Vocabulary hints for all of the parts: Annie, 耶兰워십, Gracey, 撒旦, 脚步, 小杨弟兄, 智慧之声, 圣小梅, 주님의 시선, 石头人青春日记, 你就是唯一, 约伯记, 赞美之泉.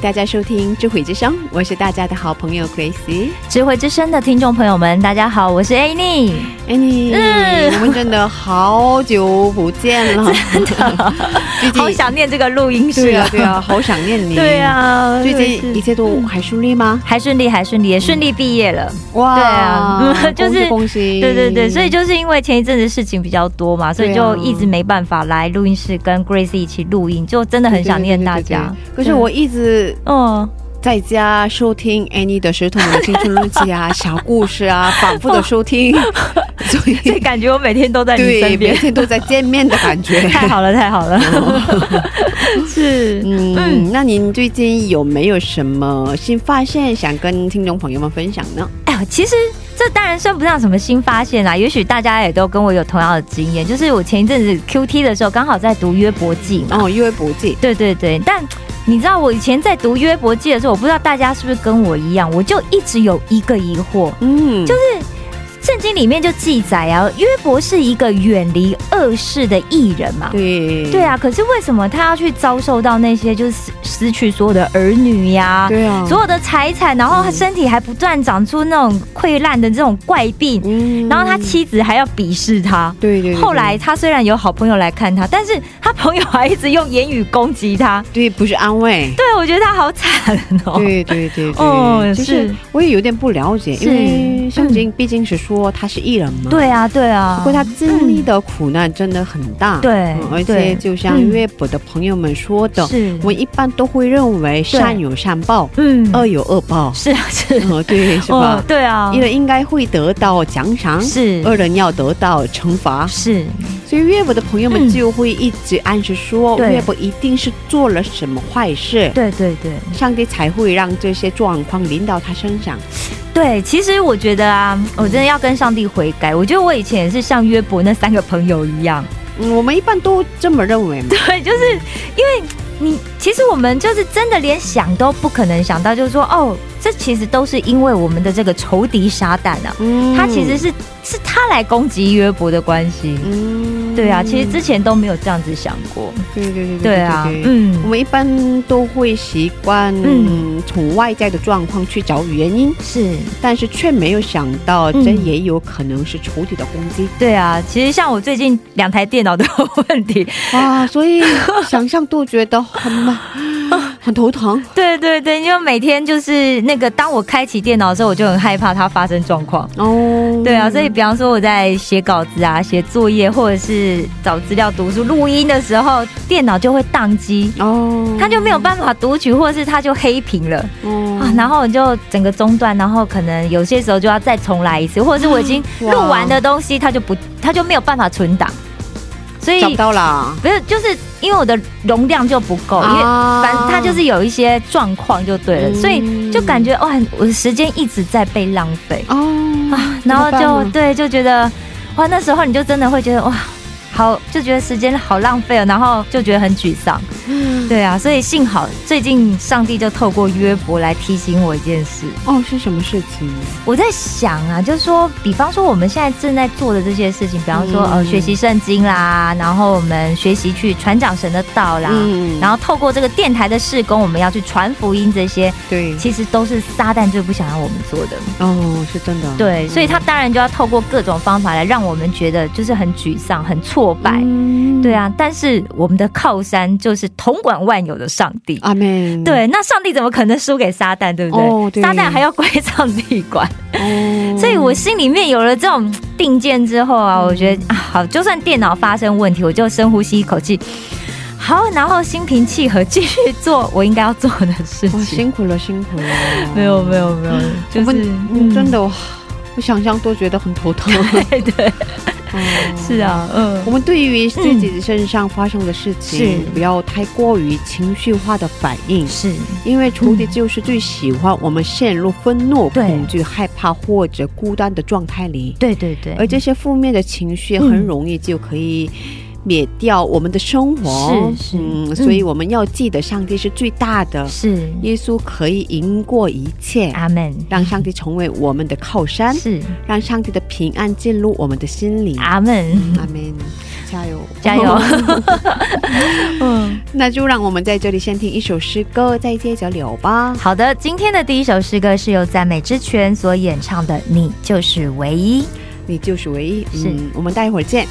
大家收听智慧之声，我是大家的好朋友 Gracey。 智慧之声的听众朋友们，大家好，我是 Annie。 Annie， 我们真的好久不见了，好想念这个录音室。对啊，对啊，好想念你。对啊，最近一切都还顺利吗？还顺利，还顺利，也顺利毕业了。哇，就是对对对，所以就是因为前一阵子事情比较多嘛，所以就一直没办法来录音室跟 Gracey 一起录音，就真的很想念大家。 可是我一直 在家收听 Annie 的石头人青春日记啊，小故事啊，反复的收听，所以感觉我每天都在你身边，每天都在见面的感觉，太好了太好了。是，那您最近有没有什么新发现想跟听众朋友们分享呢？ 其实这当然算不上什么新发现啦， 也许大家也都跟我有同样的经验，就是我前一阵子 QT 的时候刚好在读约伯记嘛。 约伯记，对对对。但 你知道我以前在读约伯记的时候， 我不知道大家是不是跟我一样， 我就一直有一个疑惑， 就是圣经里面就记载啊， 约伯是一个远离恶事的义人嘛。 对啊， 可是为什么他要去遭受到那些就是失去所有的儿女呀， 所有的财产， 然后他身体还不断长出那种溃烂的这种怪病， 然后他妻子还要鄙视他。 后来他虽然有好朋友来看他， 但是他朋友还一直用言语攻击他。 不是安慰。 对，我觉得他好惨哦。对对对，其实我也有点不了解， 因为圣经毕竟是说 他是义人嘛，对啊对啊，不过他经历的苦难真的很大，对，而且就像约伯的朋友们说的，我一般都会认为善有善报，恶有恶报，是啊是，对是吧？因为应该会得到奖赏，恶人要得到惩罚，是，所以约伯的朋友们就会一直暗示说约伯一定是做了什么坏事，对对对，上帝才会让这些状况临到他身上。 对，其实我觉得啊，我真的要跟上帝悔改。我觉得我以前也是像约伯那3个朋友一样， 我们一般都这么认为嘛。 对，就是因为你 其实我们就是真的连想都不可能想到，就是说哦， 这其实都是因为我们的这个仇敌撒旦啊， 他其实是他来攻击约伯的关系。 对啊，其实之前都没有这样子想过。 对对对，我们一般都会习惯从外在的状况去找原因， 但是却没有想到这也有可能是仇敌的攻击。 对啊，其实像我最近2台电脑都有问题， 所以想象都觉得很慢。 很头疼。对对对，因为每天就是那个当我开启电脑的时候，我就很害怕它发生状况。对啊，所以比方说我在写稿子啊、写作业，或者是找资料读书录音的时候，电脑就会宕机，它就没有办法读取，或者是它就黑屏了。然后我就整个中断，然后可能有些时候就要再重来一次，或者是我已经录完的东西它就不，它就没有办法存档。 所以找不到啦，就是因为我的容量就不够，因为反正它就是有一些状况就对了， 所以就感觉哇，我时间一直在被浪费。那时候你就真的会觉得哇，好，就觉得时间好浪费哦，然后就觉得很沮丧。对啊，所以幸好最近上帝就透过约伯来提醒我一件事。哦，是什么事情？我在想啊，就是说比方说我们现在正在做的这些事情，比方说学习圣经啦，然后我们学习去传讲神的道啦，然后透过这个电台的事工，我们要去传福音这些，其实都是撒旦最不想让我们做的。哦，是真的。对，所以他当然就要透过各种方法来让我们觉得就是很沮丧、很挫败。 对啊，但是我们的靠山就是统管万有的上帝。阿们。对，那上帝怎么可能输给撒旦，对不对？撒旦还要归上帝管。所以我心里面有了这种定见之后啊，我觉得啊，好，就算电脑发生问题，我就深呼吸一口气，好，然后心平气和继续做我应该要做的事情。辛苦了。没有，就是真的我想象都觉得很头疼。对。是啊，我们对于自己身上发生的事情不要太过于情绪化的反应，是因为仇敌就是最喜欢我们陷入愤怒、恐惧、害怕或者孤单的状态里。对，而这些负面的情绪很容易就可以灭掉我们的生活。是，所以我们要记得上帝是最大的，是耶稣可以赢过一切。阿们。让上帝成为我们的靠山，是让上帝的平安进入我们的心里。阿们。加油那就让我们在这里先听一首诗歌，再接着聊吧。好的，今天的第一首诗歌是由赞美之泉所演唱的《你就是唯一》。你就是唯一。我们待会儿见。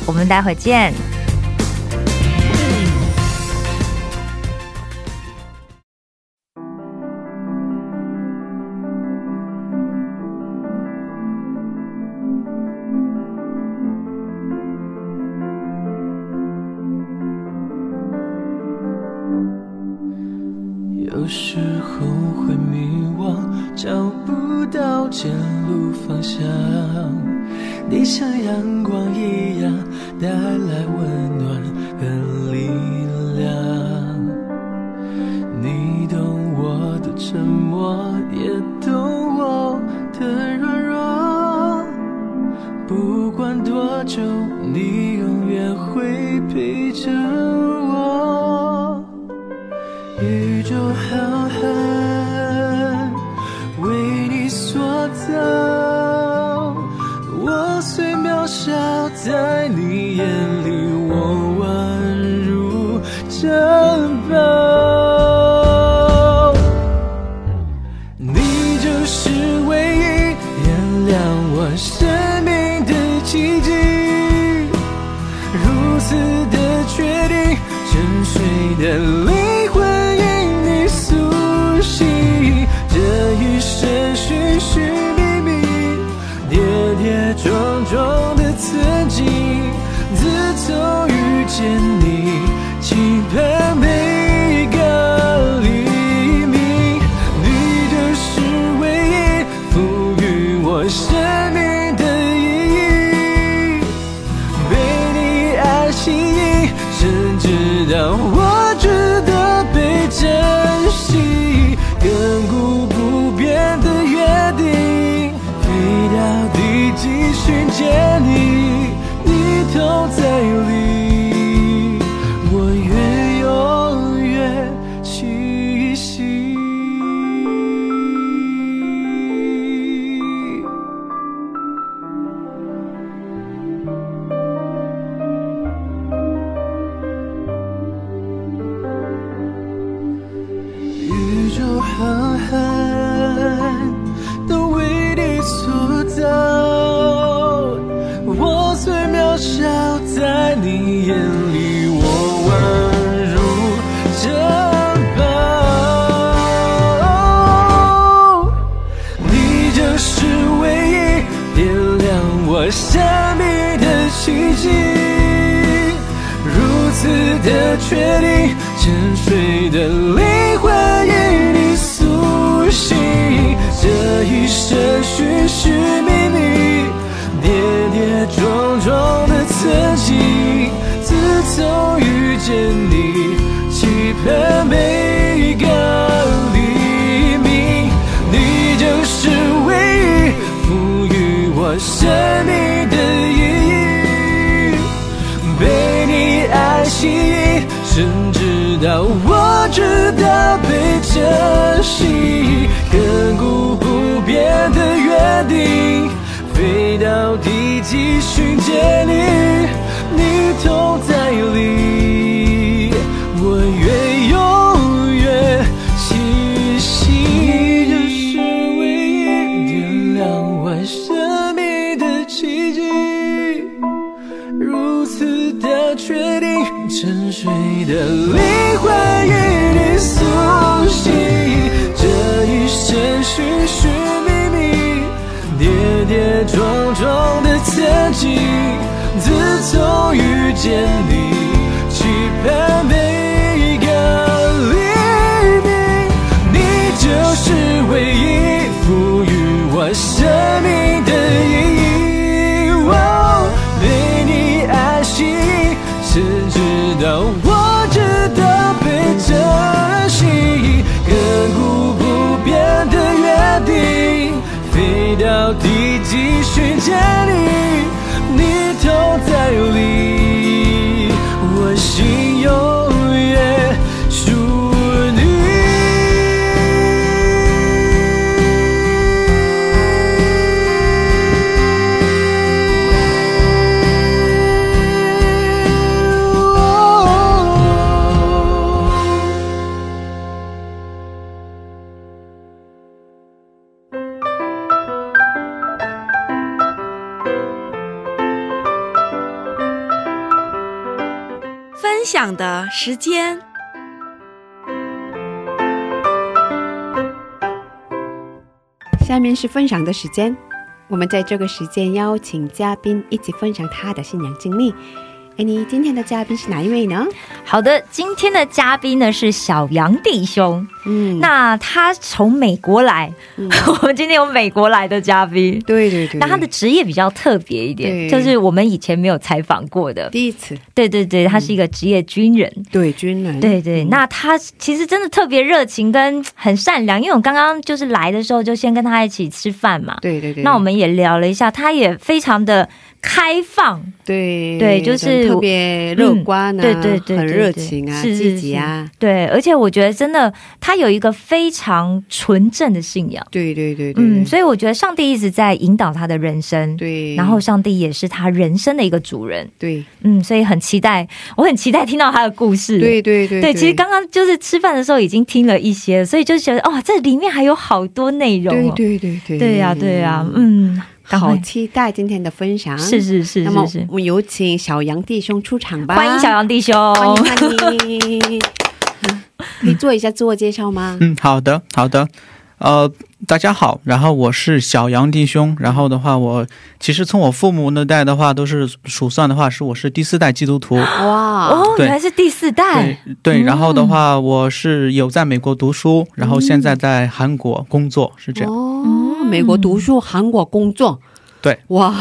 有时候会迷惘，找不到前路方向，你像阳光一样带来温暖和力量，你懂我的沉默，也懂我的软弱，不管多久你永远会陪着我。宇宙浩瀚为你所造，我虽渺小在你眼里我宛如珍宝，你就是唯一，点亮我生命的奇迹，如此的确定，沉睡的灵魂这一生寻寻觅觅，跌跌撞撞的曾经，自从遇见你，期盼每个黎明，你就是唯一，赋予我生命的意义，被你爱吸引，甚至到我值得被珍惜，亘古不变的约定，飞到地极寻见你，你都在里，我愿永远栖息。都为你所造，我虽渺小在你眼里我宛如珍宝，你就是唯一，点亮我生命的奇迹，如此的确定，沉睡的灵魂与你苏醒，这一生寻寻觅觅，跌跌撞撞的曾经，自从遇见你，期盼每个黎明，你就是唯一，赋予我生命的意义，被你爱吸引，甚至到我值得被珍惜，亘古不变的约定，飞到地极寻见你，你同在里，我愿永远栖息。你就是唯一，点亮我生命的奇迹，如此的确定，沉睡的灵魂与你苏醒，这一生寻寻觅觅，跌跌梦中的天际，自从遇见你，期盼每一个黎明。你就是唯一赋予我生命的意义。哦，被你爱惜，是直到我值得被珍惜，亘古不变的约定。 飞到地极寻见你，你痛在里，我心永远属你。 分享的时间，下面是分享的时间。我们在这个时间邀请嘉宾一起分享他的信仰经历。Annie，今天的嘉宾是哪一位呢？好的，今天的嘉宾呢是小杨弟兄。那他从美国来，我们今天有美国来的嘉宾。对对对。那他的职业比较特别一点，就是我们以前没有采访过的，第一次。对对对，他是一个职业军人。对，军人。对对，那他其实真的特别热情跟很善良，因为我刚刚就是来的时候就先跟他一起吃饭嘛。对对对。那我们也聊了一下，他也非常的 开放， 对，就是特别乐观啊，积极啊，对对对，很热情啊，积极啊，对，而且我觉得真的他有一个非常纯正的信仰，对对对，嗯，所以我觉得上帝一直在引导他的人生，然后上帝也是他人生的一个主人，对，嗯，所以很期待，我很期待听到他的故事，对对对，所以刚刚就是吃饭的时候已经听了一些，所以就觉得哇，这里面还有好多内容，对对对对，对呀对呀，嗯。 好期待今天的分享。是是是，那么我们有请小杨弟兄出场吧。欢迎小杨弟兄。可以做一下自我介绍吗？嗯，好的好的。大家好，然后我是小杨弟兄，然后的话我其实从我父母那代的话都是蜀山的话是我是第四代基督徒。哇哦，原来是第四代。对，然后的话我是有在美国读书，然后现在在韩国工作，是这样。 美国读书，韩国工作。对，哇，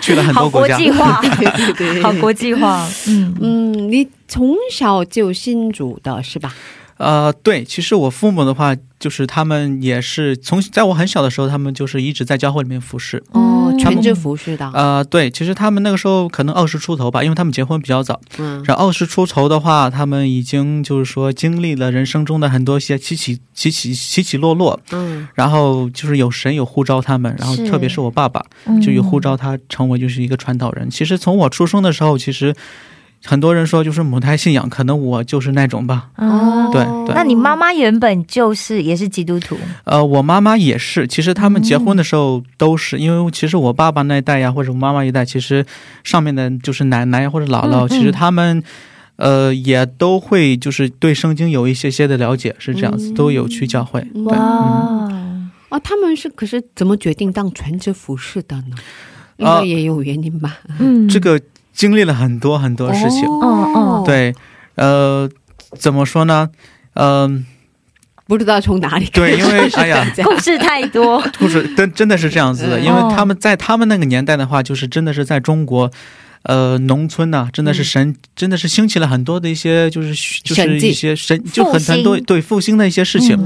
去了很多国家。好国际化。嗯，你从小就信主的是吧？对，其实我父母的话，就是他们也是从在我很小的时候，他们就是一直在教会里面服侍。哦，全职服侍的。对，其实他们那个时候可能20出头吧，因为他们结婚比较早，然后就是有神有呼召他们，然后特别是我爸爸，就有呼召他成为就是一个传道人。其实从我出生的时候，其实 很多人说就是母胎信仰，可能我就是那种吧。对对，那你妈妈原本就是也是基督徒？我妈妈也是，其实他们结婚的时候都是，因为其实我爸爸那代呀或者我妈妈一代，其实上面的就是奶奶或者姥姥，其实他们 也都会就是对圣经有一些些的了解，是这样子，都有去教会。哇，他们是可是怎么决定当全职服侍的呢？应该也有原因吧？这个 经历了很多很多事情。对，怎么说呢？不知道从哪里，对，因为哎呀，故事太多，故事真的是这样子的。因为他们在他们那个年代的话，就是真的是在中国 农村啊，真的是神，真的是兴起了很多的一些就是很多对复兴的一些事情。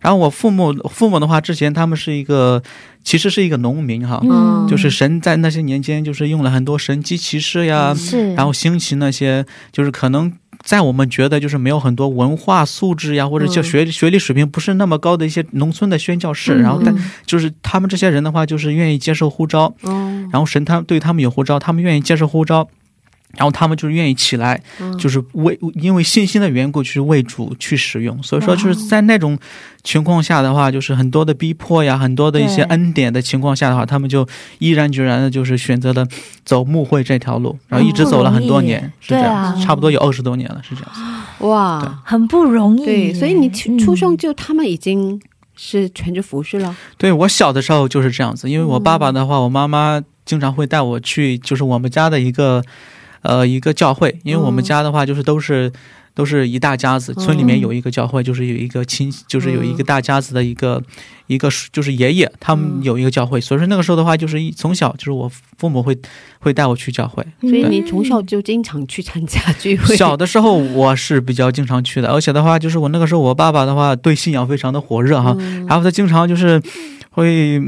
然后我父母的话之前他们是一个其实是一个农民哈，就是神在那些年间就是用了很多神迹奇事呀，然后兴起那些就是可能 在我们觉得就是没有很多文化素质呀，或者就学历水平不是那么高的一些农村的宣教士，然后但就是他们这些人的话，就是愿意接受呼召，然后神他对他们有呼召，他们愿意接受呼召，然后他们就愿意起来，就是因为信心的缘故去为主去使用。所以说就是在那种情况下的话，就是很多的逼迫呀，很多的一些恩典的情况下的话，他们就毅然决然的就是选择了走牧会这条路，然后一直走了很多年，是这样，差不多有20多年了，是这样。哇，很不容易。对，所以你出生就他们已经是全职服侍了。对，我小的时候就是这样子，因为我爸爸的话，我妈妈经常会带我去，就是我们家的一个教会，因为我们家的话就是都是 都是一大家子，村里面有一个教会，就是有一个亲，就是有一个大家子的一个教会，所以那个时候的话就是从小就是我父母会带我去教会。所以你从小就经常去参加聚会？小的时候我是比较经常去的，而且的话就是我那个时候我爸爸的话对信仰非常的火热哈，然后他经常就是 会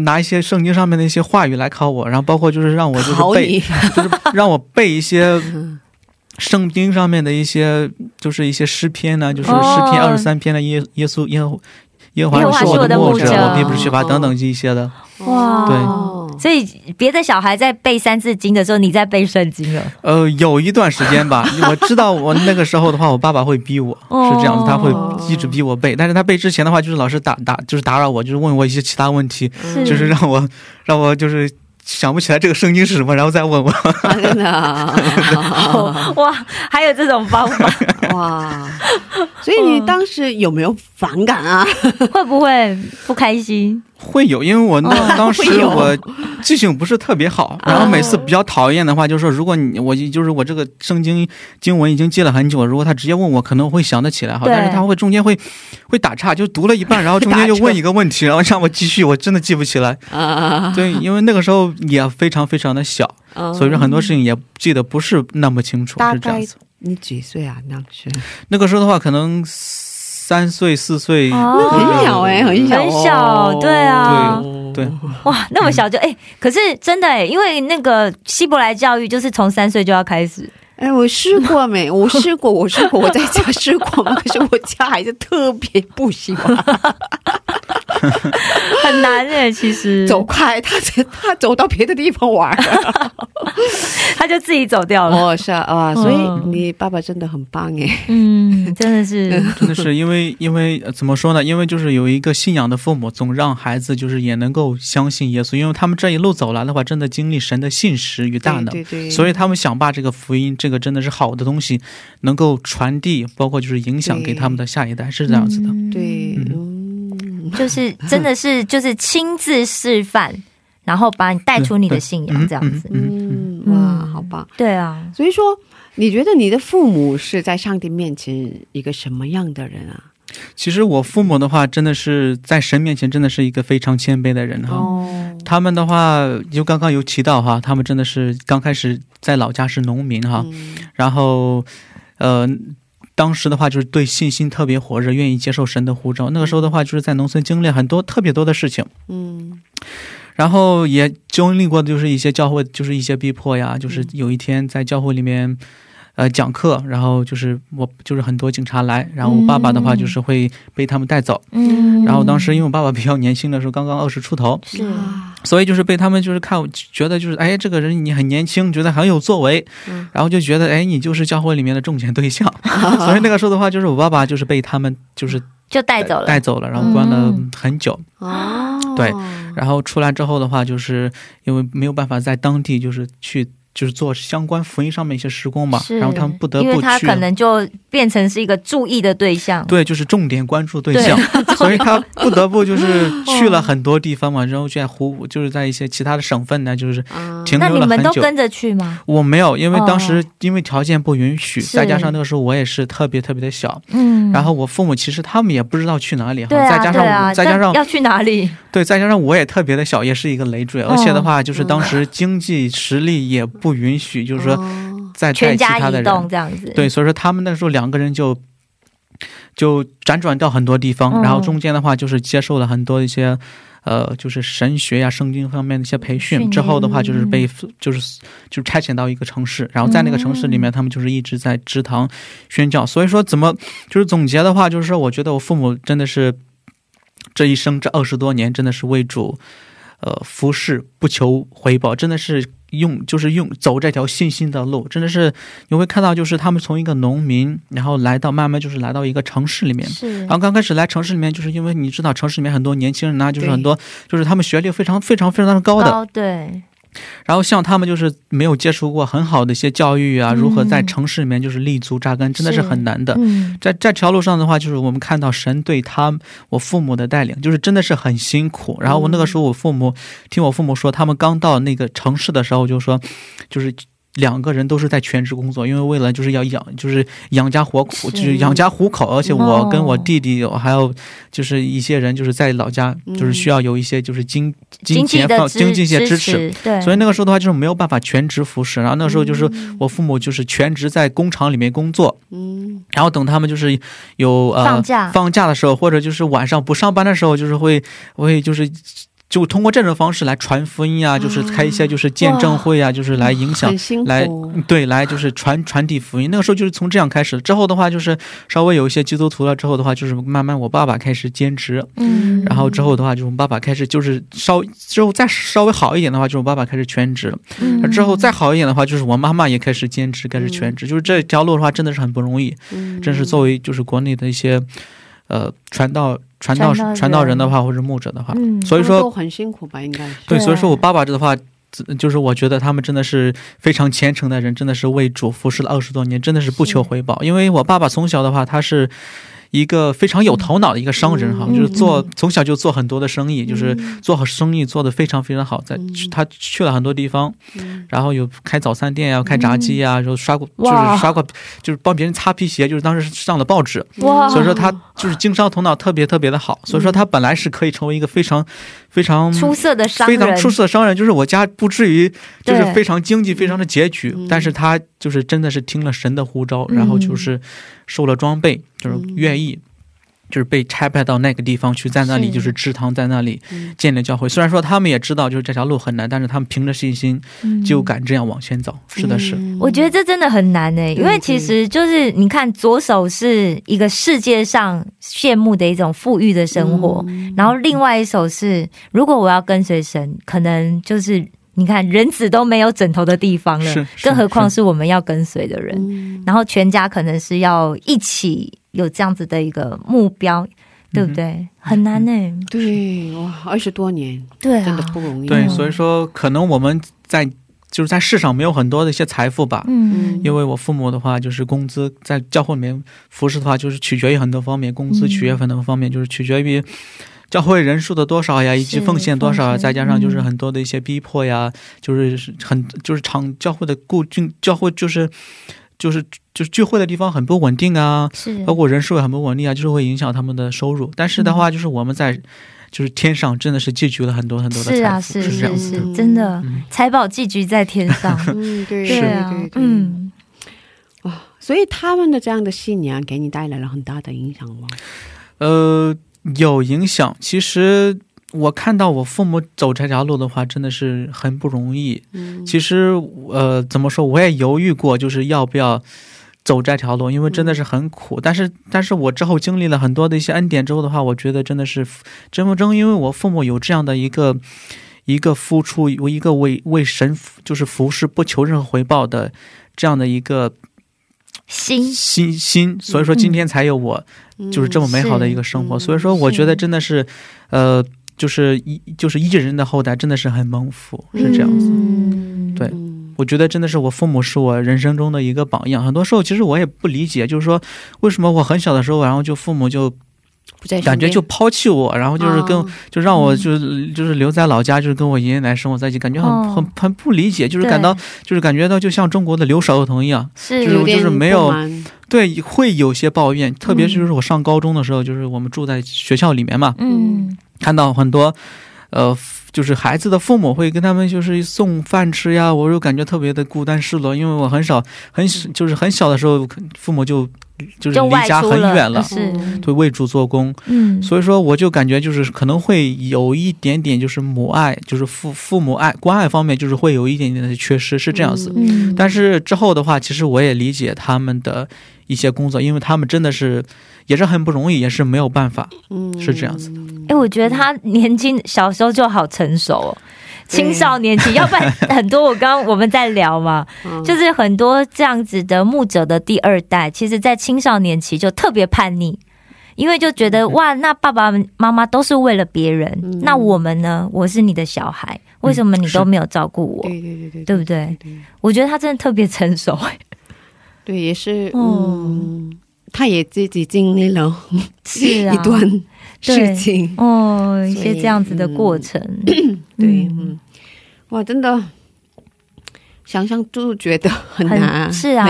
拿一些圣经上面的一些话语来考我，然后包括就是让我背一些 圣经上面的一些，就是一些诗篇呢，就是诗篇23篇的耶和华是我的牧者，我也不是学霸等等这些的。对，所以别的小孩在背三字经的时候，你在背圣经。有一段时间吧，我知道我那个时候的话我爸爸会逼我，是这样子，他会一直逼我背，但是他背之前的话就是老是打，就是打扰我，就是问我一些其他问题，就是让我 让我就是想不起来这个圣经是什么，然后再问我。哇，真的，哇，所以你当时有没有反感啊？会不会不开心？会有，因为我当时我记性不是特别好，然后每次比较讨厌的话就是如果我就是我这个圣经经文已经记了很久了，如果他直接问我可能会想得起来，但是他会中间会打岔，就读了一半然后中间就问一个问题，然后让我继续，我真的记不起来。对，因为那个时候也 非常非常的小，所以很多事情也记得不是那么清楚。大概你几岁啊？那时候那个时候的话可能3岁4岁。很小，对啊，对，哇，那么小就哎，可是真的，因为那个希伯来教育就是从3岁就要开始。 哎，我试过，我试过，我在家试过，可是我家还是特别不喜欢。很难耶，其实走开，他走到别的地方玩，他就自己走掉了。哇，是啊，所以你爸爸真的很棒耶。嗯，真的是，真的是因为怎么说呢，因为就是有一个信仰的父母总让孩子就是也能够相信耶稣，因为他们这一路走来的话，真的经历神的信实与大能，所以他们想把这个福音，这个真的是 好的东西，能够传递，包括就是影响给他们的下一代，是这样子的。对，就是真的是就是亲自示范，然后把你带出你的信仰，这样子。哇，好棒。对啊，所以说你觉得你的父母是在上帝面前一个什么样的人啊？其实我父母的话真的是在神面前真的是一个非常谦卑的人哈，他们的话就刚刚有提到哈，他们真的是刚开始 在老家是农民哈，然后当时的话就是对信心特别火热，愿意接受神的呼召。那个时候的话就是在农村经历很多特别多的事情，然后也经历过就是一些教会就是一些逼迫呀，就是有一天在教会里面 讲课，然后就是我就是很多警察来，然后我爸爸的话就是会被他们带走。然后当时因为我爸爸比较年轻的时候，刚刚20出头，所以就是被他们就是看觉得就是哎这个人你很年轻，觉得很有作为，然后就觉得哎你就是教会里面的重钱对象。所以那个时候的话就是我爸爸就是被他们就是 就带走了，然后关了很久。对，然后出来之后的话就是因为没有办法在当地就是去 就是做相关福音上面一些施工吧，然后他们不得不去，因为他可能就变成是一个注意的对象。对，就是重点关注对象，所以他不得不就是去了很多地方嘛，然后就在湖就是在一些其他的省份呢，就是停留了很久。那你们都跟着去吗？我没有，因为当时因为条件不允许，再加上那个时候我也是特别特别的小，然后我父母其实他们也不知道去哪里，再加上我也特别的小，也是一个累赘，而且的话就是当时经济实力也不允许， 就是说他们那时候两个人就辗转到很多地方，然后中间的话就是接受了很多一些就是神学呀圣经方面的一些培训，之后的话就是被就是差遣到一个城市，然后在那个城市里面他们就是一直在职堂宣教。所以说怎么就是总结的话就是说，我觉得我父母真的是这一生这20多年真的是为主 服侍不求回报，真的是用就是用走这条信心的路，真的是你会看到就是他们从一个农民然后来到慢慢就是来到一个城市里面。然后刚开始来城市里面就是因为你知道城市里面很多年轻人啊，就是很多就是他们学历非常非常非常高的，对，然后像他们就是没有接触过很好的一些教育啊，如何在城市里面就是立足扎根，真的是很难的。在这条路上的话，就是我们看到神对他我父母的带领，就是真的是很辛苦。然后我那个时候我父母听我父母说，他们刚到那个城市的时候就说，就是 两个人都是在全职工作，因为为了就是养家活口，就是养家糊口，而且我跟我弟弟还有就是一些人就是在老家就是需要有一些就是经济方经济一些支持。对，所以那个时候的话就是没有办法全职服侍，然后那时候就是我父母就是全职在工厂里面工作，然后等他们就是有放假放假的时候，或者就是晚上不上班的时候，就是会 就通过这种方式来传福音啊，就是开一些就是见证会啊，就是来影响，对，来就是传递福音。那个时候就是从这样开始，之后的话就是稍微有一些基督徒了，之后的话就是慢慢我爸爸开始兼职，然后之后的话就是我爸爸开始全职，之后再好一点的话就是我爸爸开始全职，这条路的话真的是很不容易，真是作为就是国内的一些 传道人的话或者牧者的话，所以说都很辛苦吧应该。对，所以说我爸爸的话 就是我觉得他们真的是非常虔诚的人，真的是为主服侍了20多年，真的是不求回报。因为我爸爸从小的话他是 一个非常有头脑的一个商人哈，就是做从小就做很多的生意，就是做生意做的非常非常好，在他去了很多地方，然后有开早餐店呀，开炸鸡呀，然后刷过就是帮别人擦皮鞋，就是当时上了报纸，所以说他就是经常头脑特别特别的好，就是经商从那特别特别的好，所以说他本来是可以成为一个非常非常出色的商人，就是我家不至于就是非常经济非常的拮据，但是他就是真的是听了神的呼召，然后就是受了装备， 就是愿意就是被差派到那个地方去在那里就是支堂在那里建立教会。虽然说他们也知道就是这条路很难，但是他们凭着信心就敢这样往前走。是的，是我觉得这真的很难耶，因为其实就是你看左手是一个世界上羡慕的一种富裕的生活，然后另外一手是如果我要跟随神，可能就是 你看人子都没有枕头的地方，更何况是我们要跟随的人，然后全家可能是要一起有这样子的一个目标，对不对？很难耶。对，20多年，对，真的不容易。对，所以说可能我们在 就是在世上没有很多的一些财富吧，因为我父母的话就是工资在教会里面服侍的话就是取决于很多方面，工资取悦很多方面，就是取决于 教会人数的多少呀，以及奉献多少啊，再加上就是很多的一些逼迫呀，就是很就是场教会的固定教会就是聚会的地方很不稳定啊，包括人数也很不稳定啊，就是会影响他们的收入。但是的话就是我们在 就是天上真的是积聚了很多很多的财富，是这样子，真的财宝积聚在天上。对啊，嗯。 所以他们的这样的信仰给你带来了很大的影响吗？有影响。其实我看到我父母走这条路的话真的是很不容易，其实怎么说我也犹豫过就是要不要 走这条路，因为真的是很苦。但是我之后经历了很多的一些恩典之后的话，我觉得真的是真正因为我父母有这样的一个服侍不求任何回报的这样的一个心，所以说今天才有我就是这么美好的一个生活。所以说我觉得真的是就是一人的后代真的是很蒙福，是这样子。对， 我觉得真的是我父母是我人生中的一个榜样。很多时候其实我也不理解，就是说为什么我很小的时候然后就父母就感觉就抛弃我，然后就是跟让我就是留在老家，就是跟我爷爷奶生活在一起，感觉很不理解，就是感到就是感觉到就像中国的留守儿童一样，有点没有。对，会有些抱怨，特别是我上高中的时候，就是我们住在学校里面嘛，看到很多 就是孩子的父母会跟他们就是送饭吃呀，我就感觉特别的孤单失落，因为我很少很就是很小的时候父母就为主做工，所以说我就感觉就是可能会有一点点就是母爱，就是父母爱关爱方面就是会有一点点的缺失，是这样子。但是之后的话其实我也理解他们的一些工作，因为他们真的是也是很不容易，也是没有办法，是这样子。哎，我觉得他年轻小时候就好成熟。 青少年期要不然很多我刚我们在聊嘛，就是很多这样子的牧者的第二代，其实在青少年期就特别叛逆。 因为就觉得哇，那爸爸妈妈都是为了别人，那我们呢？我是你的小孩，为什么你都没有照顾我？对不对？我觉得他真的特别成熟，对，也是，他也自己经历了一段事情，哦，一些这样子的过程，对，哇，真的。 想象住觉得很难，是啊，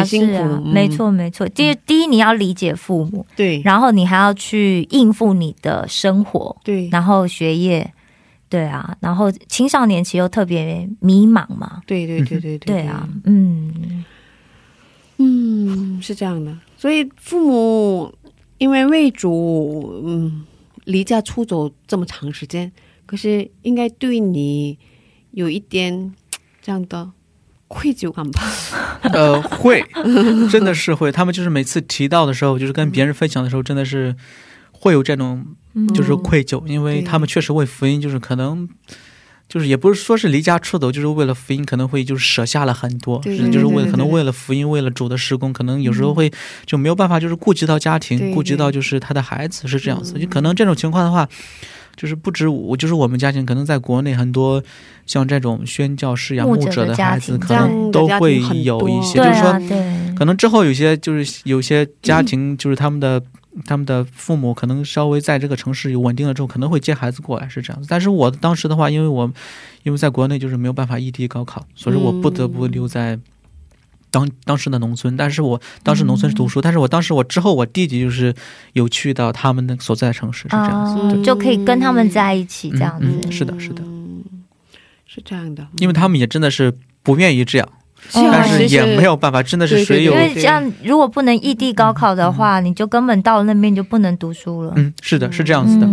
没错没错，第一你要理解父母，对，然后你还要去应付你的生活，对，然后情少年期又特别迷茫嘛，对对对对对啊，嗯，是这样的，所以父母因为为主离家出走这么长时间，可是应该对你有一点这样的 愧疚感吧，会，真的是会，他们就是每次提到的时候，就是跟别人分享的时候，真的是会有这种就是愧疚，因为他们确实为福音，就是可能就是也不是说是离家出走，就是为了福音，可能会就是舍下了很多，就是为了福音，可能会就舍下了很多，就是为了可能为了福音，为了主的事工，可能有时候会就没有办法就是顾及到家庭，顾及到就是他的孩子，是这样子，就可能这种情况的话 就是不止，就是我们家庭可能在国内很多像这种宣教士、牧者的家庭，可能都会有一些，就是可能之后有些就是有些家庭就是他们的父母可能稍微在这个城市有稳定了之后，可能会接孩子过来，是这样子，但是我当时的话，因为我在国内就是没有办法异地高考，所以我不得不留在 当时的农村，但是我当时读书，但是我当时我之后我弟弟就是有去到他们所在城市，这样子，就可以跟他们在一起这样子，是的是的，是这样的，因为他们也真的是不愿意这样，是但是也没有办法，真的是水有这样，如果不能异地高考的话，你就根本到那边就不能读书了，是的是这样子的，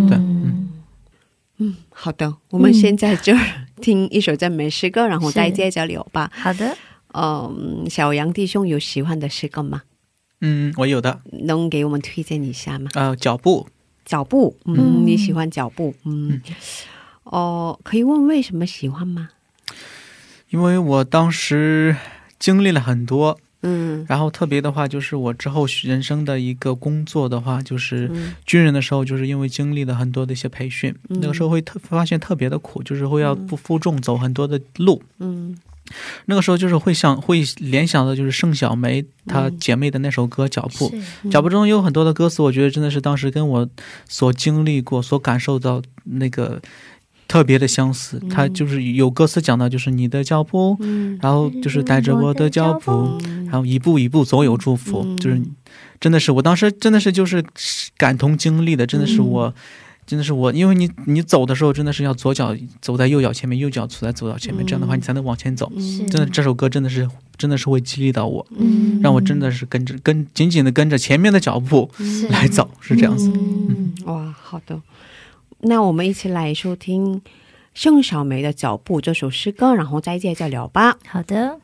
对，好的，我们先在这儿听一首赞美诗歌，然后再接着聊吧，好的。 小羊弟兄有喜欢的诗歌吗？嗯，我有的，能给我们推荐一下吗？脚步，脚步，你喜欢脚步？可以问为什么喜欢吗？因为我当时经历了很多，然后特别的话就是我之后人生的一个工作的话，就是军人的时候，就是因为经历了很多的一些培训，那个时候会发现特别的苦，就是会要负重走很多的路。那个时候就是会想会联想的就是圣小梅她姐妹的那首歌脚步，脚步中有很多的歌词，我觉得真的是当时跟我所经历过所感受到那个特别的相似，它就是有歌词讲到就是你的脚步，然后就是带着我的脚步，然后一步一步总有祝福，就是真的是我当时真的是就是感同经历的，真的是我 真的是我，因为你走的时候真的是要左脚走在右脚前面，右脚处在左脚前面，这样的话你才能往前走，真的这首歌真的是会激励到我，让我真的是跟紧紧的跟着前面的脚步来走，是这样子。哇，好的，那我们一起来收听圣小梅的脚步这首诗歌，然后再接着聊吧。好的。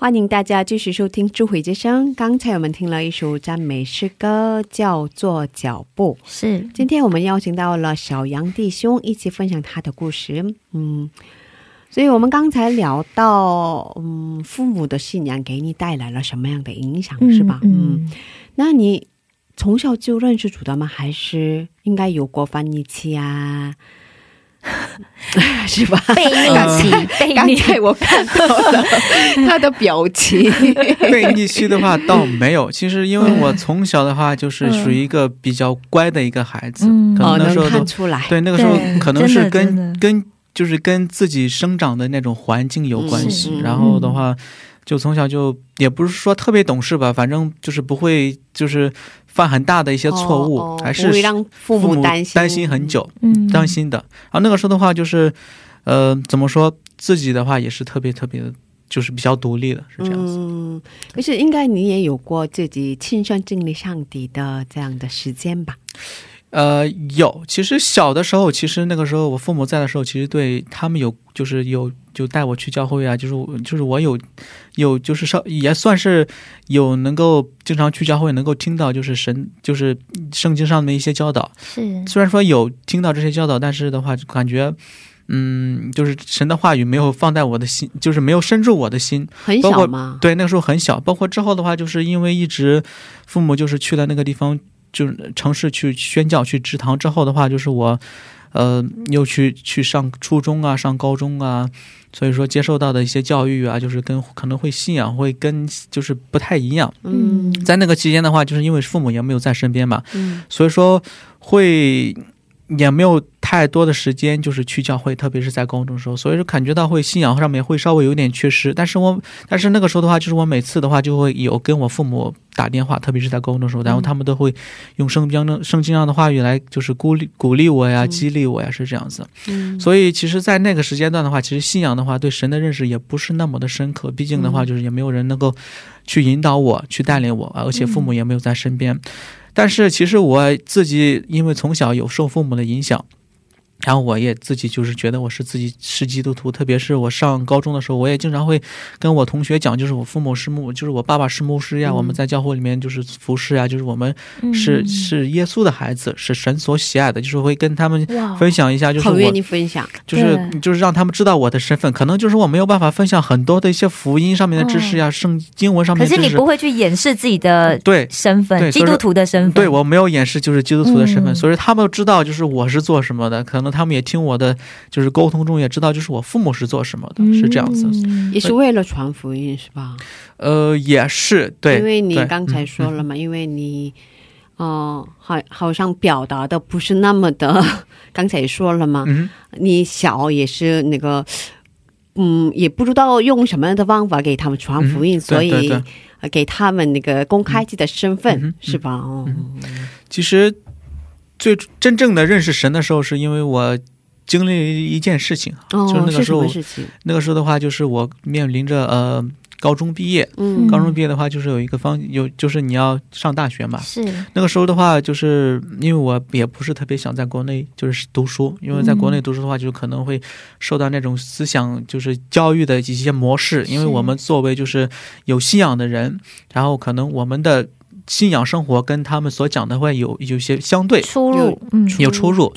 欢迎大家继续收听智慧之声。刚才我们听了一首赞美诗歌叫做脚步。是，今天我们邀请到了小杨弟兄一起分享他的故事。所以我们刚才聊到父母的信仰给你带来了什么样的影响，是吧？那你从小就认识主的吗？还是应该有过翻译期啊？ 是吧？被影响，被感觉我看到他的表情。对，你去的话倒没有，其实因为我从小的话就是属于一个比较乖的一个孩子，可能那时候跟自己生长的那种环境有关系，然后的话 就从小就也不是说特别懂事吧，反正就是不会，就是犯很大的一些错误，还是父母担心很久，担心的。然后那个时候的话就是怎么说自己的话也是特别特别就是比较独立的，是这样子。可是应该你也有过自己亲身经历上帝的这样的时间吧？ 有，其实小的时候其实那个时候我父母在的时候，其实对他们有就是带我去教会啊，就是我有也算是有能够经常去教会，能够听到就是圣经上的一些教导。虽然说有听到这些教导，但是的话就感觉 就是神的话语没有放在我的心，就是没有深入我的心。很小吗？对，那个时候很小。包括之后的话就是因为一直父母就是去了那个地方 城市去宣教去职堂之后的话，就是我又去上初中啊上高中啊，所以说接受到的一些教育啊就是跟可能会信仰会跟就是不太一样。在那个期间的话就是因为父母也没有在身边嘛，所以说会也没有太多的时间就是去教会，特别是在高中的时候，所以说感觉到会信仰上面会稍微有点缺失。但是我但是那个时候的话就是我每次的话就是我有跟我父母 打电话，特别是在高中的时候，然后他们都会用圣经上的话语来就是鼓励我呀激励我呀是这样子。所以其实在那个时间段的话，其实信仰的话对神的认识也不是那么的深刻，毕竟的话就是也没有人能够去引导我去带领我，而且父母也没有在身边。但是其实我自己因为从小有受父母的影响， 然后我也自己就是觉得我是自己是基督徒，特别是我上高中的时候我也经常会跟我同学讲，就是我父母是耶稣的孩子，是神所喜爱的，就是会跟他们分享一下，就是我愿意分享，就是让他们知道我的身份。可能就是我没有办法分享很多的一些福音上面的知识啊，经文上面的知识，就是让他们知道我的身份，可能就是我没有办法分享很多的一些福音上面的知识啊，经文上面的知识，对我没有掩饰就是基督徒的身份，所以他们知道就是我是做什么的，可能他们也听我的 就是沟通中也知道就是我父母是做什么的，是这样子。也是为了传福音是吧？也是，对，因为你刚才说了嘛，因为你好像表达的不是那么的刚才也说了嘛，你小也是那个也不知道用什么的方法给他们传福音，所以给他们那个公开自己的身份是吧？其实 最真正的认识神的时候，是因为我经历一件事情。那个时候的话就是那个时候的话就是我面临着高中毕业，高中毕业的话就是有一个方就是你要上大学嘛，那个时候的话就是因为我也不是特别想在国内就是读书，因为在国内读书的话就可能会受到那种思想就是教育的一些模式，因为我们作为就是有信仰的人，然后可能我们的 信仰生活跟他们所讲的话有一些相对，有出入，有出入。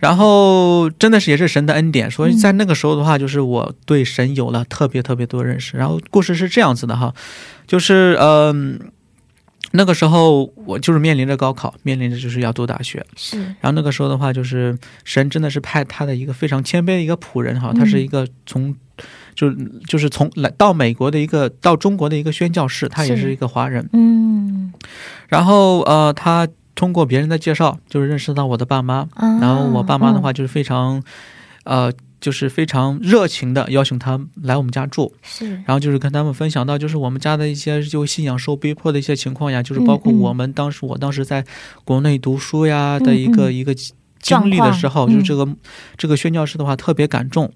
然后真的是也是神的恩典，所以在那个时候的话就是我对神有了特别特别多的认识。然后过时是这样子的哈，就是那个时候我就是面临着高考，面临着就是要读大学，然后那个时候的话就是神真的是派他的一个非常谦卑的一个仆人哈，他是一个从 就是从来到美国的一个到中国的一个宣教士，他也是一个华人。然后他通过别人的介绍就是认识到我的爸妈，然后我爸妈的话就是非然后就是非常热情的邀请他来我们家住，然后就是跟他们分享到就是我们家的一些就信仰受逼迫的一些情况呀，就是包括我们当时我当时在国内读书呀的一个经历的时候，就是这个宣教士的话特别感动。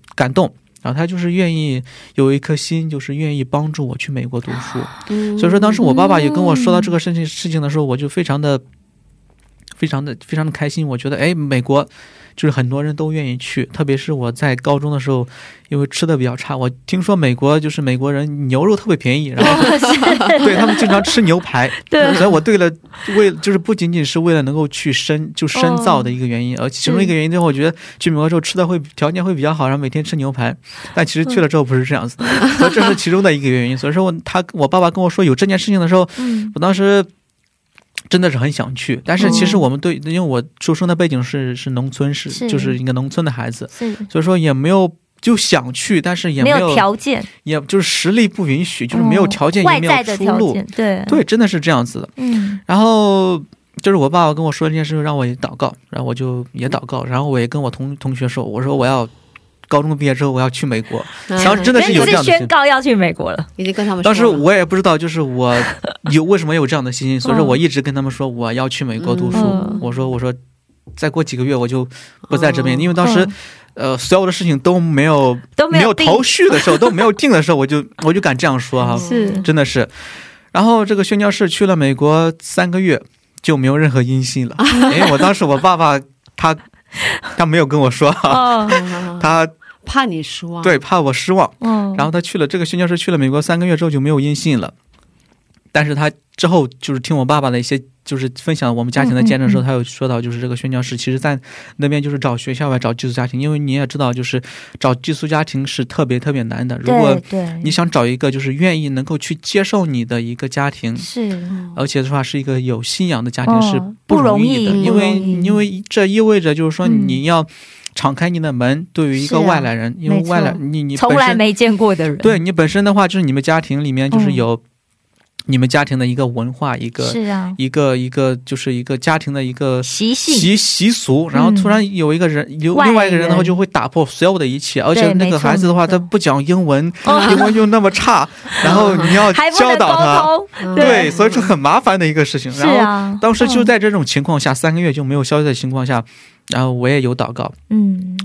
然后他就是愿意有一颗心，就是愿意帮助我去美国读书。所以说当时我爸爸也跟我说到这个事情的时候，我就非常的非常的开心。我觉得哎，美国就是很多人都愿意去，特别是我在高中的时候，因为吃的比较差，我听说美国就是美国人牛肉特别便宜，然后对他们经常吃牛排，对，所以我为就是不仅仅是为了能够去深造的一个原因，而其中一个原因之后，我觉得去美国之后吃的条件会比较好，然后每天吃牛排，但其实去了之后不是这样子的，所以这是其中的一个原因。所以说我爸爸跟我说有这件事情的时候，我当时真的是很想去，但是其实我们因为我出生的背景是农村，是就是一个农村的孩子，所以说也没有就想去，但是也没有条件，也就是实力不允许，就是没有条件，也没有出路，对，真的是这样子的。然后就是我爸爸跟我说这件事，让我也祷告，然后我就也祷告，然后我也跟我同学说，我说我要高中毕业之后我要去美国，然后真的是有这样的宣告要去美国了，已经跟他们说了。当时我也不知道，就是我为什么有这样的信心，所以说我一直跟他们说我要去美国读书。我说再过几个月我就不在这边，因为当时所有的事情都没有头绪的时候，都没有定的时候，我就敢这样说哈，真的是。然后这个宣教士去了美国3个月就没有任何音信了，因为我当时我爸爸他没有跟我说，他怕你失望，对，怕我失望。然后他去了这个宣教士去了美国3个月之后就没有音信了，但是他之后就是听我爸爸的一些就是分享我们家庭的见证的时候，他有说到就是这个宣教士其实在那边就是找学校外找寄宿家庭，因为你也知道就是找寄宿家庭是特别特别难的，如果你想找一个就是愿意能够去接受你的一个家庭，是而且的话是一个有信仰的家庭是不容易的，因为这意味着就是说你要敞开你的门，对于一个外来人，因为外来你从来没见过的人，对你本身的话，就是你们家庭里面就是有你们家庭的一个文化，一个就是一个家庭的一个习俗，然后突然有一个人有另外一个人，然后就会打破所有的一切，而且那个孩子的话，他不讲英文，英文又那么差，然后你要教导他，对，所以说很麻烦的一个事情。然后当时就在这种情况下，3个月就没有消息的情况下。然后我也有祷告，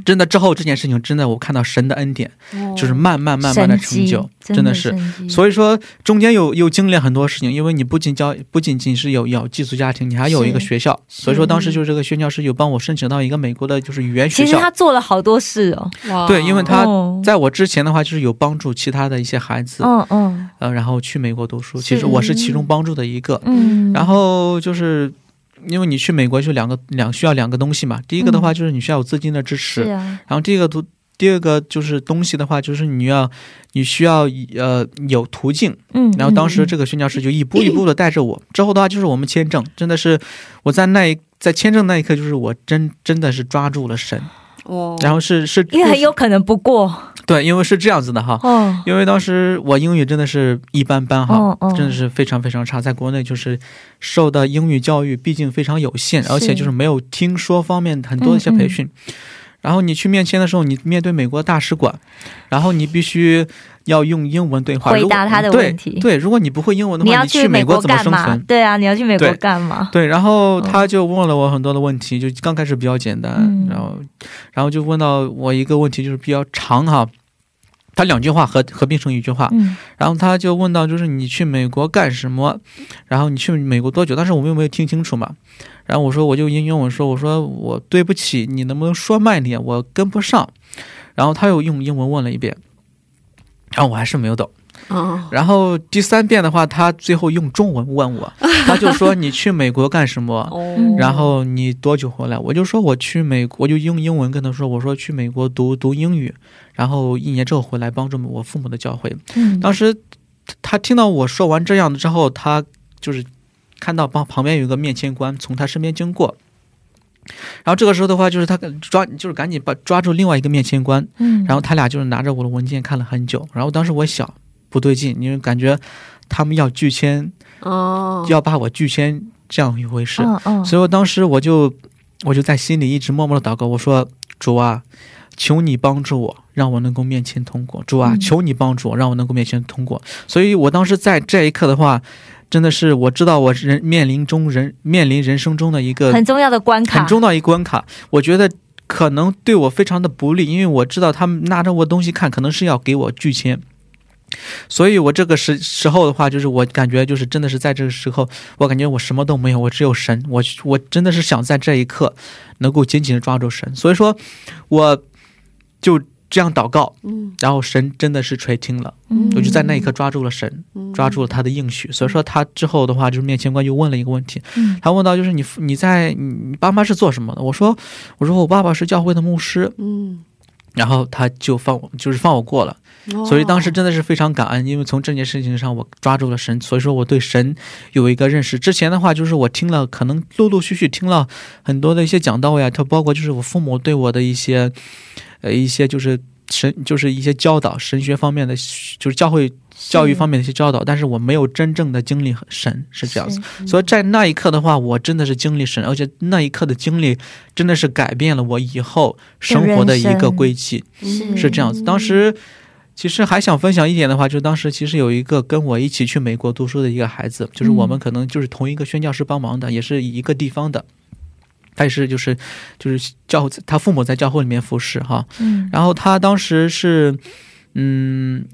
真的之后这件事情真的我看到神的恩典，就是慢慢的成就，真的是。所以说中间有经历很多事情，因为你不仅仅是有寄宿家庭，你还有一个学校，所以说当时就是这个宣教师有帮我申请到一个美国的就是语言学校。其实他做了好多事哦，对，因为他在我之前的话就是有帮助其他的一些孩子，然后去美国读书，其实我是其中帮助的一个，然后就是。因为你去美国就需要2个东西嘛，第一个的话就是你需要有资金的支持，然后第二个就是东西的话就是你需要有途径，然后当时这个宣教师就一步一步的带着我，之后的话就是我们签证，真的是我在签证那一刻就是我真的是抓住了神，然后是因为很有可能不过，对，因为是这样子的哈，因为当时我英语真的是一般般哈，真的是非常非常差，在国内就是受的英语教育毕竟非常有限，而且就是没有听说方面很多的一些培训，然后你去面签的时候，你面对美国大使馆，然后你必须要用英文对话回答他的问题，对，如果你不会英文的话，你去美国怎么生存？对啊，你要去美国干嘛？对，然后他就问了我很多的问题，就刚开始比较简单，然后就问到我一个问题，就是比较长哈，他2句话合并成1句话，然后他就问到就是你去美国干什么？然后你去美国多久？但是我们又没有听清楚嘛。然后我说我就用英文说，我说我对不起，你能不能说慢点？我跟不上。然后他又用英文问了一遍。然后我还是没有懂，然后第3遍的话他最后用中文问我，他就说你去美国干什么然后你多久回来，我就说我去美国，我就用英文跟他说，我说去美国读英语，然后1年之后回来帮助我父母的教会，当时他听到我说完这样的之后，他就是看到旁边有一个面签官从他身边经过，然后这个时候的话就是他就是赶紧抓住另外一个面签官，然后他俩就是拿着我的文件看了很久，然后当时我想不对劲，因为感觉他们要拒签，要把我拒签这样一回事，所以我当时我就在心里一直默默的祷告，我说主啊，求你帮助我，让我能够面签通过，主啊，求你帮助我，让我能够面签通过，所以我当时在这一刻的话真的是我知道我面临人生中的一个很重要的关卡，很重要的一个关卡，我觉得可能对我非常的不利，因为我知道他们拿着我东西看，可能是要给我拒签，所以我这个时候的话，就是我感觉就是真的是在这个时候，我感觉我什么都没有，我只有神，我真的是想在这一刻能够紧紧地抓住神。所以说我就这样祷告，然后神真的是垂听了，我就在那一刻抓住了神，抓住了他的应许。所以说他之后的话，就是面前关就问了一个问题，他问到就是你在你爸妈是做什么的？我说我爸爸是教会的牧师， 然后他就放我过了， 所以当时真的是非常感恩，因为从这件事情上我抓住了神，所以说我对神有一个认识。之前的话就是我听了可能陆陆续续听了很多的一些教导神学方面的，就是教会教育方面的一些教导，但是我没有真正的经历很神，是这样子。所以在那一刻的话，我真的是经历神，而且那一刻的经历真的是改变了我以后生活的一个轨迹。是这样子。当时其实还想分享一点的话，就当时其实有一个跟我一起去美国读书的一个孩子，就是我们可能就是同一个宣教士帮忙的，也是一个地方的，但是就是他父母在教会里面服侍哈，然后他就当时是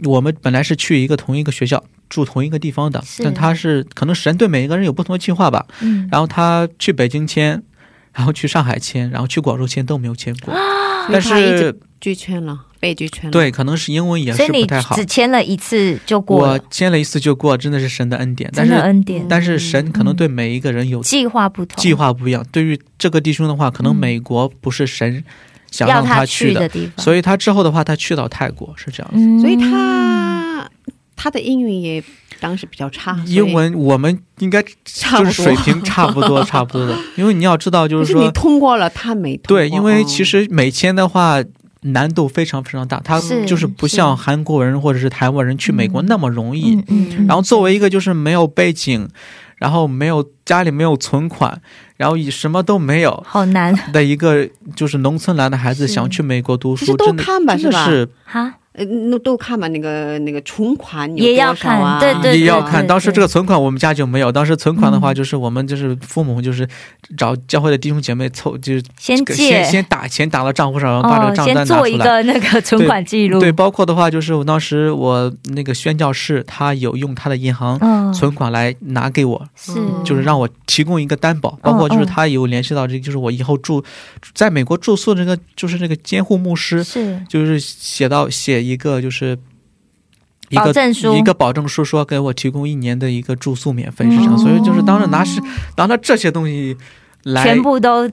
我们本来是去一个同一个学校，住同一个地方的，但他是可能神对每一个人有不同的计划吧，然后他去北京签，然后去上海签，然后去广州签都没有签过，但是 被拒签了，所以你只签了一次就过，真的是神的恩典。但是神可能对每一个人有计划不同，对于这个弟兄的话，可能美国不是神 想让他去的地方，所以他之后的话他去到泰国是这样。所以他的英语也当时比较差，英文我们应该就是水平差不多差不多的，因为你要知道就是说你通过了他没通过，对，因为其实美签的话 难度非常非常大，他就是不像韩国人或者是台湾人去美国那么容易，然后作为一个就是没有背景，然后没有家里没有存款，然后什么都没有的一个就是农村来的孩子想去美国读书，这都看吧是吧？那都看吧，那个存款也要看，对对，也要看。当时这个存款我们家就没有，当时存款的话就是我们就是父母就是找教会的弟兄姐妹凑，就是先借打钱打了账户上，然后把这账单拿出来，对，包括的话就是我当时我那个宣教士他有用他的银行存款来拿给我，就是让我提供一个担保，包括就是他有联系到这个就是我以后住在美国住宿这个就是那个监护牧师，就是写到写一个就是 一个保证书，说给我提供1年的一个住宿免费，是这样子。所以就是当时拿着这些东西来全部都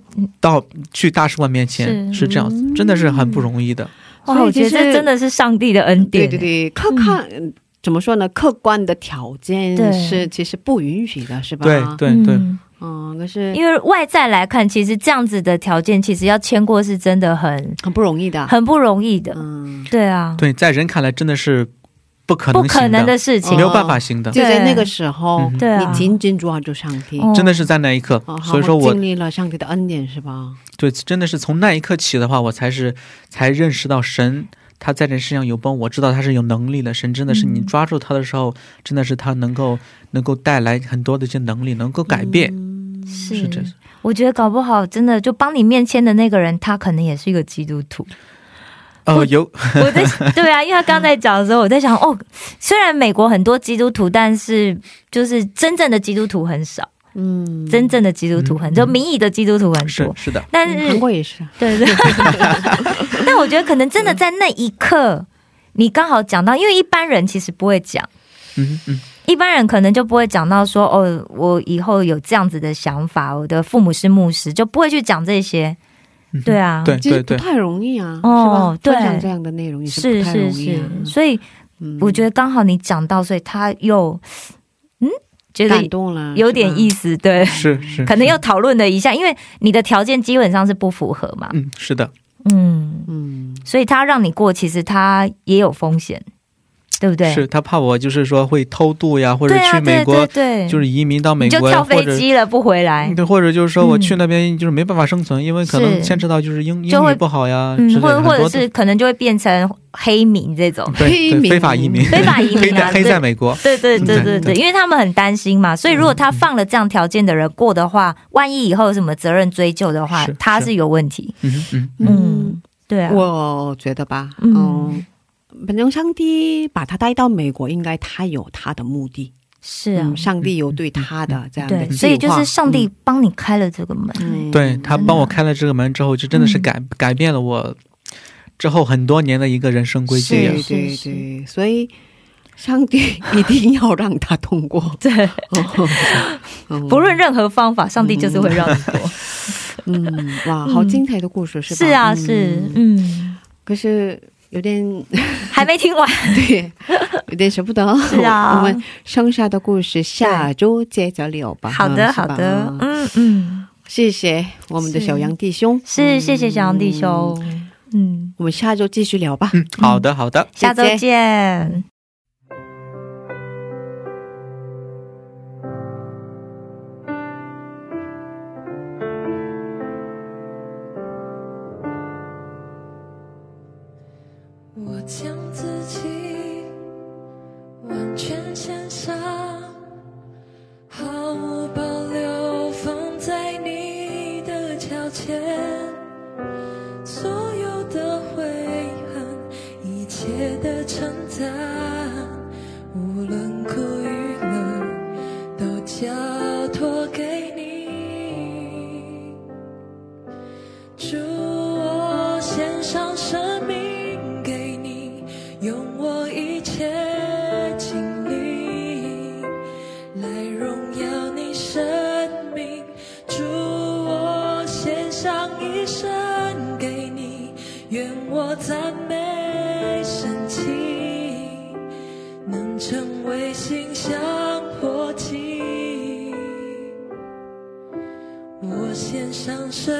去大使馆面前，是这样子，真的是很不容可以的。哇，我觉得这真的是上帝的恩典。对对对，看看怎么说呢，客观的条件是其实不允许的，是吧？对对对。因为外在来看其实这样子的条件其实要签过是真的很不容易的，很不容易的，对啊，对，在人看来真的是不可能的，很不容易的，对啊，对，在人看来真的是不可能的，没有办法行的，就在那个时候你仅仅抓住上帝，真的是在那一刻，所以说我经历了上帝的恩典，是吧？对，真的是从那一刻起的话我才是认识到神 他在这身上有帮我知道他是有能力的，神真的是你抓住他的时候真的是他能够带来很多的一些能力，能够改变。是，我觉得搞不好真的就帮你面签的那个人他可能也是一个基督徒。 对啊，因为他刚才讲的时候我在想，虽然美国很多基督徒，但是就是真正的基督徒很少。 真正的基督徒很少，但是韩国也是，对对对，但我觉得可能真的在那一刻，你刚好讲到，因为一般人其实不会讲，一般人可能就不会讲到说哦我以后有这样子的想法，我的父母是牧师就不会去讲这些，对啊，对对对，不太容易啊，是吧？分享这样的内容也是不太容易，是是是，所以我觉得刚好你讲到，所以他又 觉得引动了，有点意思，对，是，可能又讨论了一下，因为你的条件基本上是不符合嘛，是的，所以他让你过，其实他也有风险，对不对？是，他怕我就是说会偷渡呀，或者去美国就是移民到美国，或者英语不好呀，或者就是说我去那边就是没办法生存，因为可能牵扯到就是英语不好呀，或者是可能就会变成黑民这种，非法移民，非法移民，黑在美国，对对对对对，因为他们很担心嘛，所以如果他放了这样条件的人过的话，万一以后什么责任追究的话，他是有问题。嗯嗯，对啊，我觉得吧，反正上帝把他带到美国应该他有他的目的，是上帝有对他的这样的，对，所以就是上帝帮你开了这个门，对，他帮我开了这个门之后就真的是改变了我之后很多年的一个人生轨迹，对对对，所以 上帝一定要让他通过，对，不论任何方法上帝就是会让你过。嗯，哇，好精彩的故事，是啊，是，嗯，可是有点还没听完，对，有点舍不得，是啊，我们剩下的故事下周揭晓了吧。好的好的，嗯嗯，谢谢我们的小羊弟兄，是，谢谢小羊弟兄，嗯，我们下周继续聊吧。好的好的，下周见。 我献上生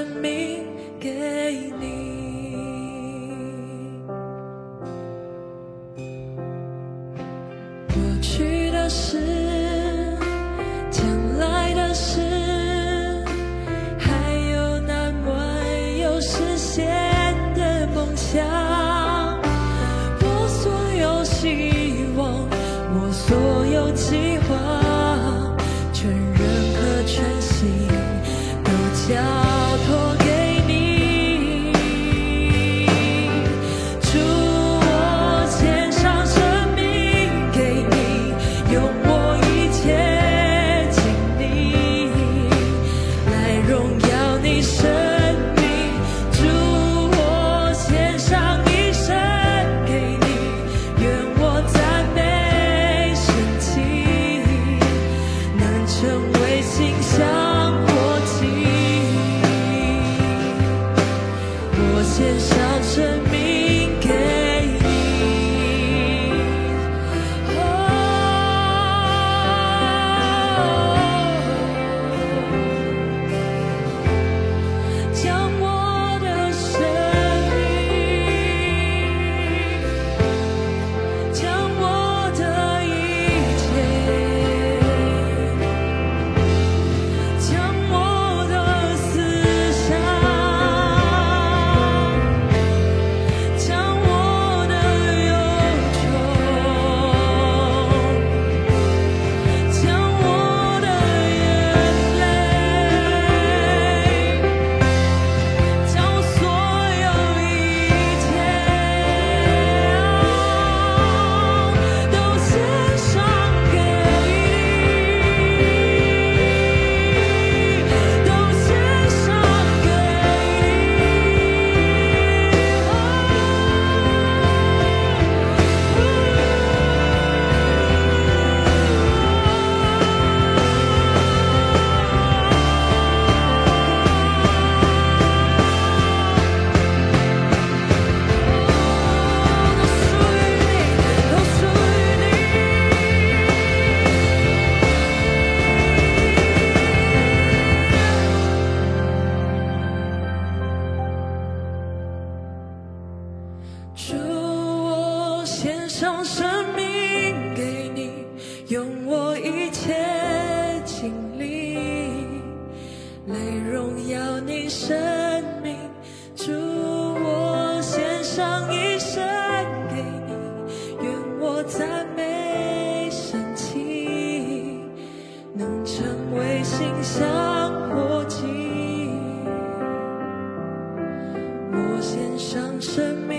命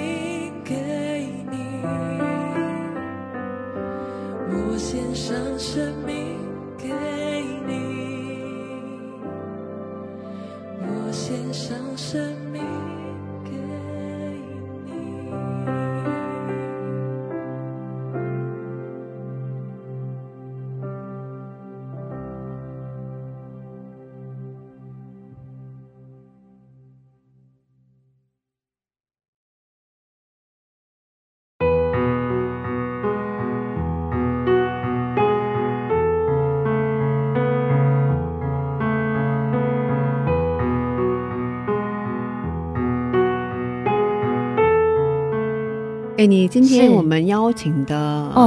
给你。献上生命给你，我献上生命给你。很热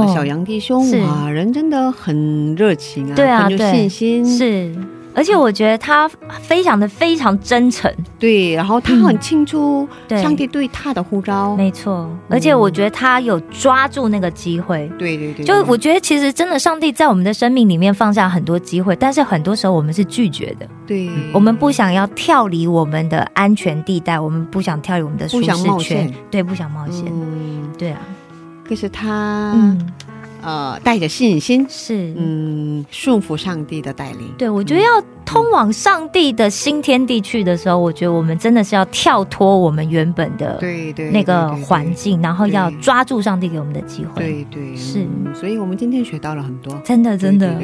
情啊，人真的很热情啊，很有信心。是，而且我觉得他非常的非常真诚，对，然后他很清楚上帝对他的呼召，没错，而且我觉得他有抓住那个机会，对对对，就我觉得其实真的上帝在我们的生命里面放下很多机会，但是很多时候我们是拒绝的，对，我们不想要跳离我们的安全地带，我们不想跳离我们的舒适圈，对，不想冒险，对啊，可是他带着信心，是顺服上帝的带领，对，我觉得要通往上帝的新天地去的时候，我觉得我们真的是要跳脱我们原本的那个环境，然后要抓住上帝给我们的机会，对，是，所以我们今天学到了很多，真的真的，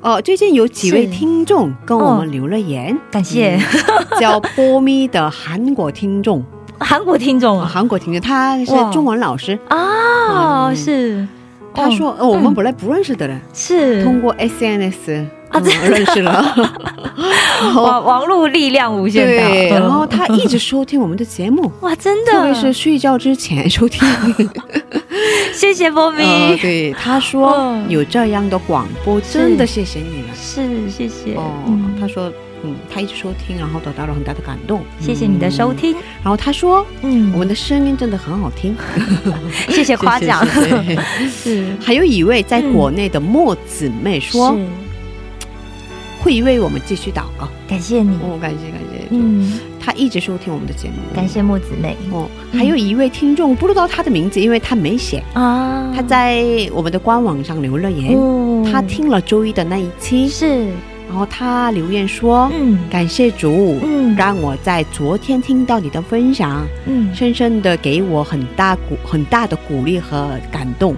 哦，最近有几位听众跟我们留了言，感谢 叫波咪的韩国听众， 韩国听众，他是中文老师啊，是他说我们本来不认识的人，是通过 SNS 认识了，网络力量无限，对，然后他一直收听我们的节目，哇，真的特别是睡觉之前收听，谢谢波咪，对，他说有这样的广播真的谢谢你了，是，谢谢，哦，他说 他一直收听，然后得到了很大的感动，谢谢你的收听，然后他说我们的声音真的很好听，谢谢夸奖，还有一位在国内的墨姊妹说会为我们继续祷告，感谢你，感谢感谢，他一直收听我们的节目，感谢墨姊妹，还有一位听众不知道他的名字，因为他没写，他在我们的官网上留了言，他听了周一的那一期，是， 然后他留言说感谢主，让我在昨天听到你的分享，深深的给我很大的鼓励和感动，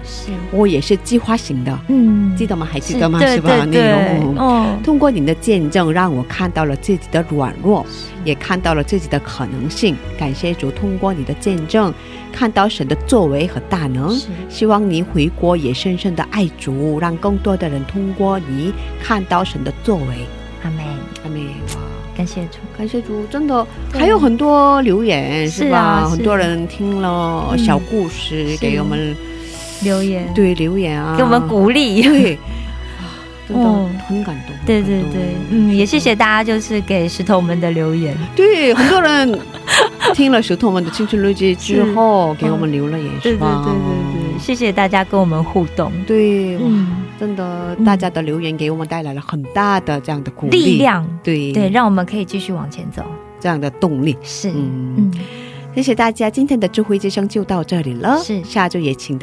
我也是计划型的，记得吗？还记得吗？是吧？内容通过你的见证让我我看到了自己的软弱，也看到了自己的可能性，感谢主，通过你的见证看到神的作为和大能，希望你回国也深深的爱主，让更多的人通过你看到神的作为。 阿们，阿们，感谢主，感谢主，真的还有很多留言，是吧？很多人听了小故事给我们留言，对，留言啊，给我们鼓励，对，真的很感动，对对对，嗯，也谢谢大家，就是给石头们的留言，对，很多人听了石头们的青春日记之后给我们留了言，是吧？对对对，谢谢大家跟我们互动，对，嗯， 真的大家的留言给我们带来了很大的这样的鼓励，力量，对，让我们可以继续往前走，这样的动力，是，嗯，谢谢大家，今天的智慧之声就到这里了，下周也请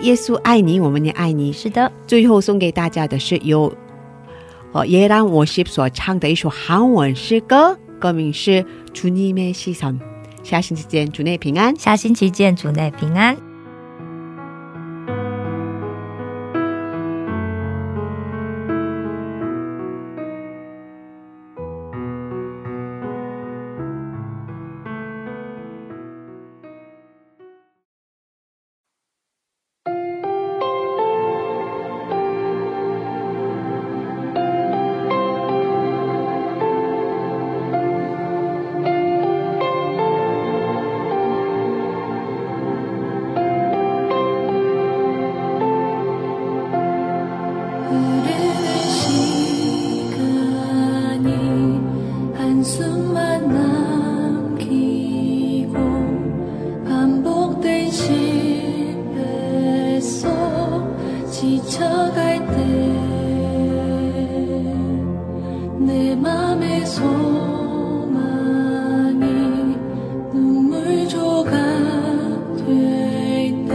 也是爱你，我们也爱你，是的，最后送给大家的是由耶兰워십所唱的一首韩文诗歌，歌名是 주님의 시선， 下星期见，主内平安， 下星期见，主内平安。 소망이 눈물 조각 될 때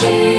같이